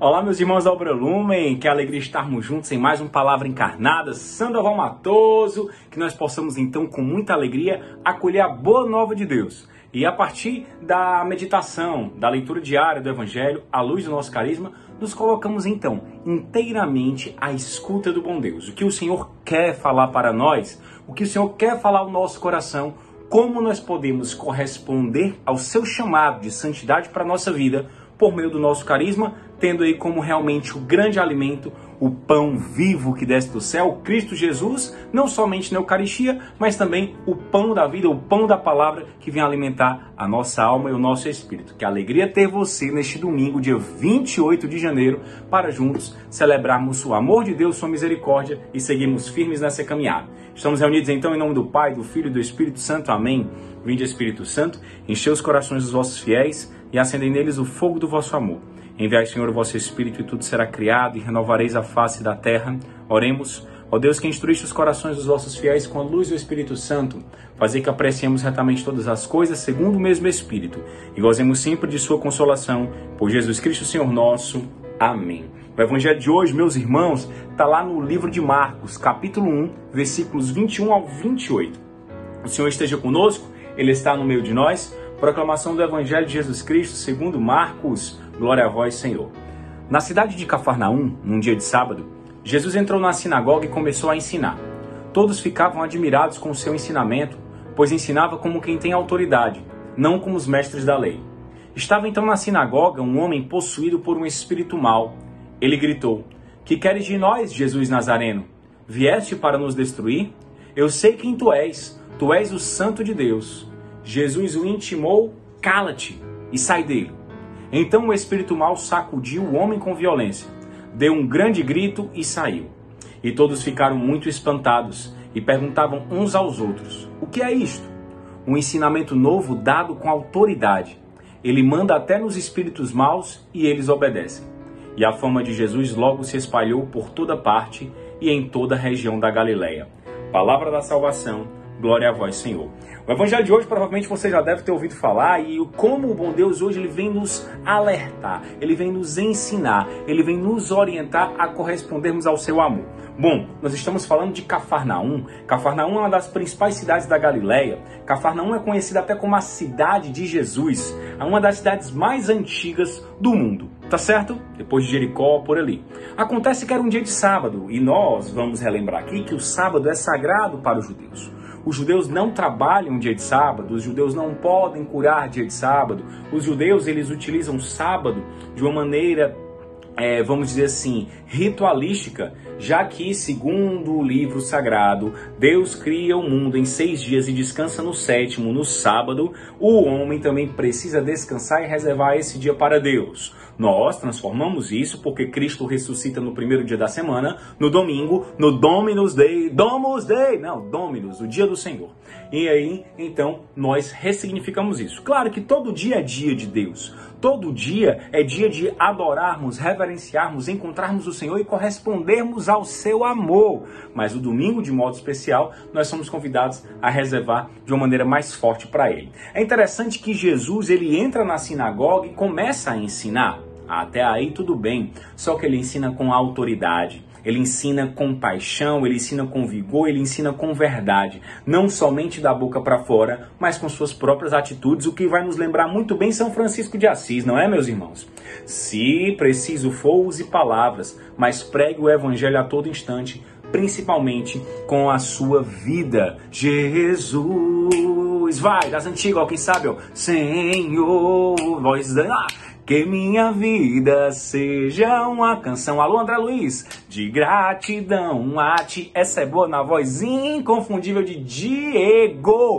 Olá, meus irmãos da Obra Lumen, que alegria estarmos juntos em mais uma Palavra Encarnada, Sandoval a Matoso, que nós possamos então com muita alegria acolher a boa nova de Deus. E a partir da meditação, da leitura diária do Evangelho, à luz do nosso carisma, nos colocamos então inteiramente à escuta do bom Deus. O que o Senhor quer falar para nós, o que o Senhor quer falar ao nosso coração, como nós podemos corresponder ao seu chamado de santidade para a nossa vida, por meio do nosso carisma, tendo aí como realmente o grande alimento, o pão vivo que desce do céu, Cristo Jesus, não somente na Eucaristia, mas também o pão da vida, o pão da palavra que vem alimentar a nossa alma e o nosso espírito. Que alegria ter você neste domingo, dia 28 de janeiro, para juntos celebrarmos o amor de Deus, sua misericórdia e seguirmos firmes nessa caminhada. Estamos reunidos então em nome do Pai, do Filho e do Espírito Santo. Amém. Vinde, Espírito Santo, enchei os corações dos vossos fiéis e acendei neles o fogo do vosso amor. Enviai, Senhor, o vosso Espírito e tudo será criado e renovareis a face da terra. Oremos, ó Deus, que instruíste os corações dos vossos fiéis com a luz do Espírito Santo, fazei que apreciemos retamente todas as coisas segundo o mesmo Espírito e gozemos sempre de sua consolação. Por Jesus Cristo, Senhor nosso. Amém. O Evangelho de hoje, meus irmãos, está lá no livro de Marcos, capítulo 1, versículos 21 ao 28. O Senhor esteja conosco, Ele está no meio de nós. Proclamação do Evangelho de Jesus Cristo segundo Marcos. Glória a vós, Senhor. Na cidade de Cafarnaum, num dia de sábado, Jesus entrou na sinagoga e começou a ensinar. Todos ficavam admirados com o seu ensinamento, pois ensinava como quem tem autoridade, não como os mestres da lei. Estava então na sinagoga um homem possuído por um espírito mau. Ele gritou: "Que queres de nós, Jesus Nazareno? Vieste para nos destruir? Eu sei quem tu és o Santo de Deus." Jesus o intimou: "Cala-te e sai dele." Então o espírito mau sacudiu o homem com violência, deu um grande grito e saiu. E todos ficaram muito espantados e perguntavam uns aos outros: "O que é isto? Um ensinamento novo dado com autoridade. Ele manda até nos espíritos maus e eles obedecem." E a fama de Jesus logo se espalhou por toda parte e em toda a região da Galileia. Palavra da salvação. Glória a vós, Senhor. O Evangelho de hoje provavelmente você já deve ter ouvido falar, e como o bom Deus hoje ele vem nos alertar, ele vem nos ensinar, ele vem nos orientar a correspondermos ao seu amor. Bom, nós estamos falando de Cafarnaum. Cafarnaum é uma das principais cidades da Galileia. Cafarnaum é conhecida até como a cidade de Jesus, é uma das cidades mais antigas do mundo. Tá certo? Depois de Jericó, por ali. Acontece que era um dia de sábado, e nós vamos relembrar aqui que o sábado é sagrado para os judeus. Os judeus não trabalham dia de sábado, os judeus não podem curar dia de sábado. Os judeus, eles utilizam o sábado de uma maneira, vamos dizer assim, ritualística, já que, segundo o livro sagrado, Deus cria o mundo em 6 dias e descansa no 7º, no sábado. O homem também precisa descansar e reservar esse dia para Deus. Nós transformamos isso porque Cristo ressuscita no primeiro dia da semana, no domingo, no Dominus Dei, o dia do Senhor. E aí, então, nós ressignificamos isso. Claro que todo dia é dia de Deus. Todo dia é dia de adorarmos, reverenciarmos, encontrarmos o Senhor e correspondermos ao seu amor. Mas o domingo, de modo especial, nós somos convidados a reservar de uma maneira mais forte para Ele. É interessante que Jesus, ele entra na sinagoga e começa a ensinar. Até aí tudo bem, só que ele ensina com autoridade, ele ensina com paixão, ele ensina com vigor, ele ensina com verdade, não somente da boca para fora, mas com suas próprias atitudes, o que vai nos lembrar muito bem São Francisco de Assis, não é, meus irmãos? Se preciso for, use palavras, mas pregue o Evangelho a todo instante, principalmente com a sua vida. Jesus, vai, das antigas, ó, quem sabe, ó, Senhor, voz da... Que minha vida seja uma canção. Alô, André Luiz, de gratidão a ti. Essa é boa na voz inconfundível de Diegão.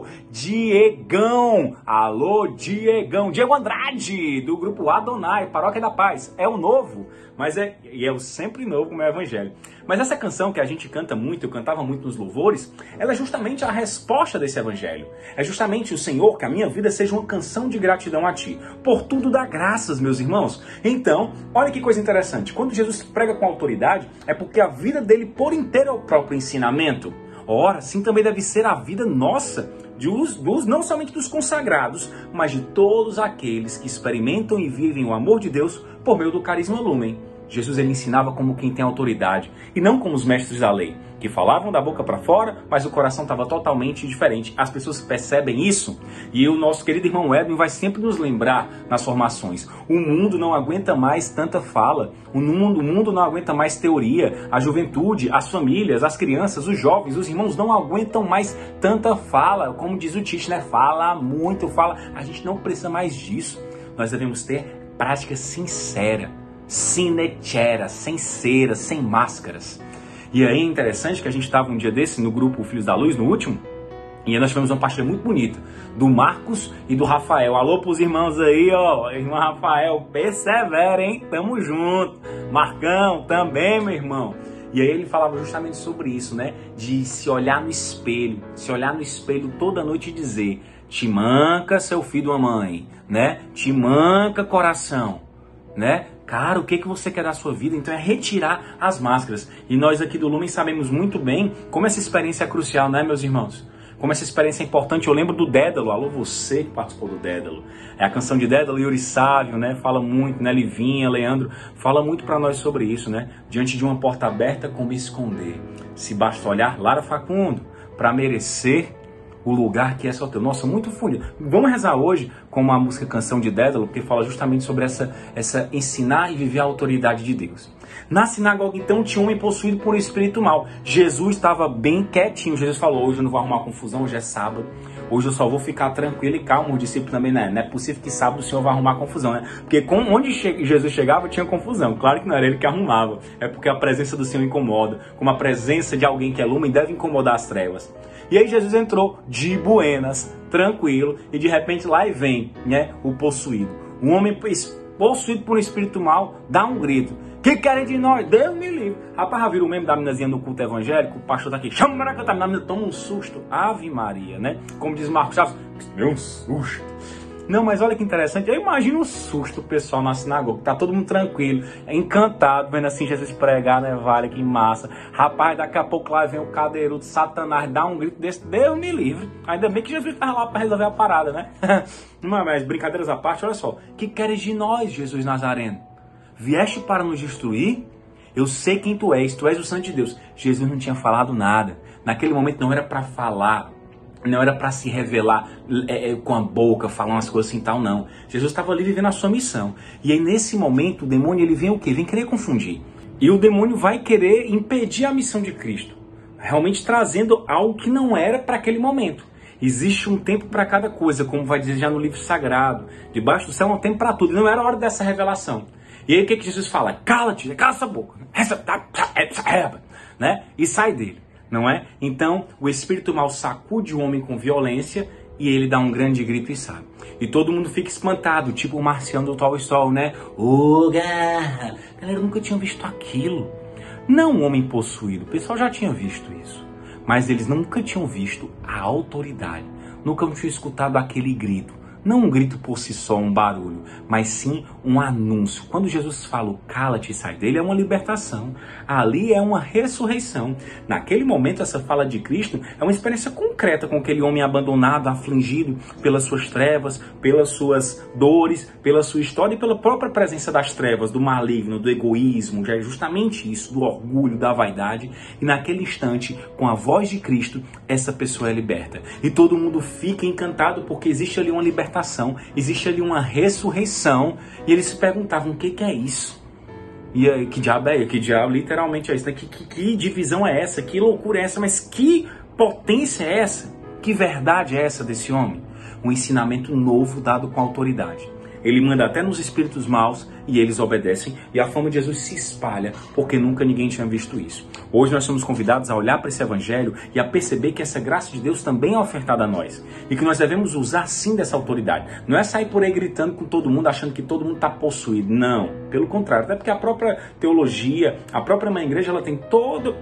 Alô, Diegão. Diego Andrade, do grupo Adonai, Paróquia da Paz. É o novo, mas é o sempre novo como é o Evangelho. Mas essa canção que a gente canta muito, eu cantava muito nos louvores, ela é justamente a resposta desse Evangelho. É justamente o Senhor, que a minha vida seja uma canção de gratidão a ti. Por tudo dá graças, meus irmãos. Então, olha que coisa interessante. Quando Jesus prega com autoridade, é porque a vida dele por inteiro é o próprio ensinamento. Ora, assim também deve ser a vida nossa, não somente dos consagrados, mas de todos aqueles que experimentam e vivem o amor de Deus por meio do carisma Lumen. Jesus ele ensinava como quem tem autoridade, e não como os mestres da lei, que falavam da boca para fora, mas o coração estava totalmente diferente. As pessoas percebem isso, e o nosso querido irmão Edwin vai sempre nos lembrar nas formações. O mundo não aguenta mais tanta fala, o mundo não aguenta mais teoria, a juventude, as famílias, as crianças, os jovens, os irmãos não aguentam mais tanta fala, como diz o Tite, né? Fala muito, fala, a gente não precisa mais disso. Nós devemos ter prática sincera, sinecera, sem cera, sem máscaras. E aí é interessante que a gente estava um dia desse no grupo Filhos da Luz, no último, e aí nós tivemos uma partilha muito bonita do Marcos e do Rafael. Alô pros irmãos aí, ó, irmão Rafael, persevera, hein? Tamo junto. Marcão, também, meu irmão. E aí ele falava justamente sobre isso, né? De se olhar no espelho toda noite e dizer: te manca, seu filho de uma mãe, né? Te manca, coração, né? Cara, o que você quer da sua vida? Então é retirar as máscaras. E nós aqui do Lumen sabemos muito bem como essa experiência é crucial, né, meus irmãos? Como essa experiência é importante. Eu lembro do Dédalo. Alô, você que participou do Dédalo. É a canção de Dédalo, Yuri Sávio, né? Fala muito, né? Livinha, Leandro. Fala muito pra nós sobre isso, né? Diante de uma porta aberta, como esconder? Se basta olhar, Lara Facundo, pra merecer o lugar que é só teu. Nossa, muito fundo. Vamos rezar hoje com uma música canção de Dédalo, porque fala justamente sobre essa ensinar e viver a autoridade de Deus. Na sinagoga, então, tinha um homem possuído por um espírito mau. Jesus estava bem quietinho. Jesus falou: hoje eu não vou arrumar confusão, hoje é sábado. Hoje eu só vou ficar tranquilo e calmo. Os discípulos também, né? Não é possível que sábado o Senhor vai arrumar confusão, né? Porque onde Jesus chegava tinha confusão. Claro que não era ele que arrumava. É porque a presença do Senhor incomoda. Como a presença de alguém que é lume deve incomodar as trevas. E aí Jesus entrou de buenas, tranquilo, e de repente lá e vem, né, o possuído. Um homem possuído por um espírito mau dá um grito: que querem de nós? Deus me livre. Rapaz, viram o meme da meninazinha no culto evangélico? O pastor tá aqui, chama para cantar, a menina toma um susto. Ave Maria, né? Como diz Marcos Chaves, deu um susto. Não, mas olha que interessante, eu imagino o susto do pessoal na sinagoga, tá todo mundo tranquilo, encantado, vendo assim Jesus pregar, né, vale, que massa. Rapaz, daqui a pouco lá vem o cadeirudo, Satanás, dá um grito desse, Deus me livre. Ainda bem que Jesus tava lá para resolver a parada, né? Mas brincadeiras à parte, olha só, que queres de nós, Jesus Nazareno? Vieste para nos destruir? Eu sei quem tu és o Santo de Deus. Jesus não tinha falado nada, naquele momento não era para falar. Não era para se revelar com a boca, falar umas coisas assim tal, não. Jesus estava ali vivendo a sua missão. E aí, nesse momento, o demônio ele vem o quê? Vem querer confundir. E o demônio vai querer impedir a missão de Cristo, realmente trazendo algo que não era para aquele momento. Existe um tempo para cada coisa, como vai dizer já no livro sagrado. Debaixo do céu é um tempo para tudo. Não era hora dessa revelação. E aí, o que, que Jesus fala? Cala-te, cala essa boca, né? E sai dele. Não é? Então, o espírito mau sacude o homem com violência e ele dá um grande grito e sai. E todo mundo fica espantado, tipo o marciano do Toy Story, né? Ô, galera, eu nunca tinha visto aquilo. Não um homem possuído, o pessoal já tinha visto isso. Mas eles nunca tinham visto a autoridade, nunca tinham escutado aquele grito. Não um grito por si só, um barulho, mas sim um anúncio. Quando Jesus fala, cala-te e sai dele, é uma libertação. Ali é uma ressurreição. Naquele momento, essa fala de Cristo é uma experiência concreta com aquele homem abandonado, afligido pelas suas trevas, pelas suas dores, pela sua história e pela própria presença das trevas, do maligno, do egoísmo, já é justamente isso, do orgulho, da vaidade. E naquele instante, com a voz de Cristo, essa pessoa é liberta. E todo mundo fica encantado porque existe ali uma libertação. Existe ali uma ressurreição e eles se perguntavam o que é isso? E aí, que diabo é? Que diabo literalmente é isso? Né? Que divisão é essa? Que loucura é essa? Mas que potência é essa? Que verdade é essa desse homem? Um ensinamento novo dado com autoridade. Ele manda até nos espíritos maus e eles obedecem e a fama de Jesus se espalha porque nunca ninguém tinha visto isso. Hoje nós somos convidados a olhar para esse evangelho e a perceber que essa graça de Deus também é ofertada a nós e que nós devemos usar sim dessa autoridade. Não é sair por aí gritando com todo mundo achando que todo mundo está possuído, não. Pelo contrário, até porque a própria teologia, a própria mãe igreja, ela tem todo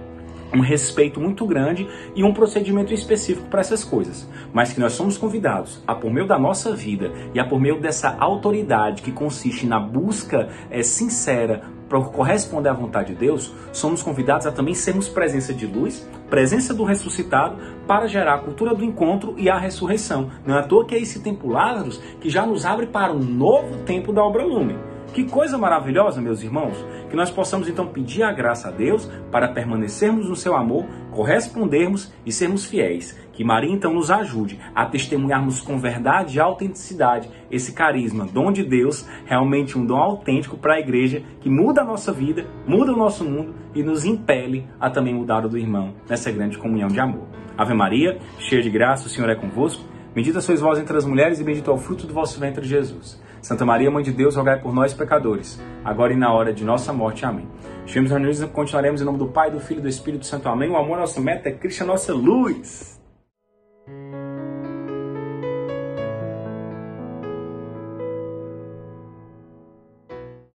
um respeito muito grande e um procedimento específico para essas coisas, mas que nós somos convidados a, por meio da nossa vida e a por meio dessa autoridade que consiste na busca sincera para corresponder à vontade de Deus, somos convidados a também sermos presença de luz, presença do ressuscitado, para gerar a cultura do encontro e a ressurreição. Não é à toa que é esse tempo Lázaro que já nos abre para um novo tempo da Obra Lumen. Que coisa maravilhosa, meus irmãos, que nós possamos então pedir a graça a Deus para permanecermos no seu amor, correspondermos e sermos fiéis. Que Maria então nos ajude a testemunharmos com verdade e autenticidade esse carisma, dom de Deus, realmente um dom autêntico para a igreja que muda a nossa vida, muda o nosso mundo e nos impele a também mudar o do irmão nessa grande comunhão de amor. Ave Maria, cheia de graça, o Senhor é convosco. Bendita sois vós entre as mulheres e bendito é o fruto do vosso ventre, Jesus. Santa Maria, Mãe de Deus, rogai por nós, pecadores, agora e na hora de nossa morte. Amém. Estivemos reunidos e continuaremos em nome do Pai, do Filho e do Espírito Santo. Amém. O amor, nossa meta, é Cristo, a nossa luz.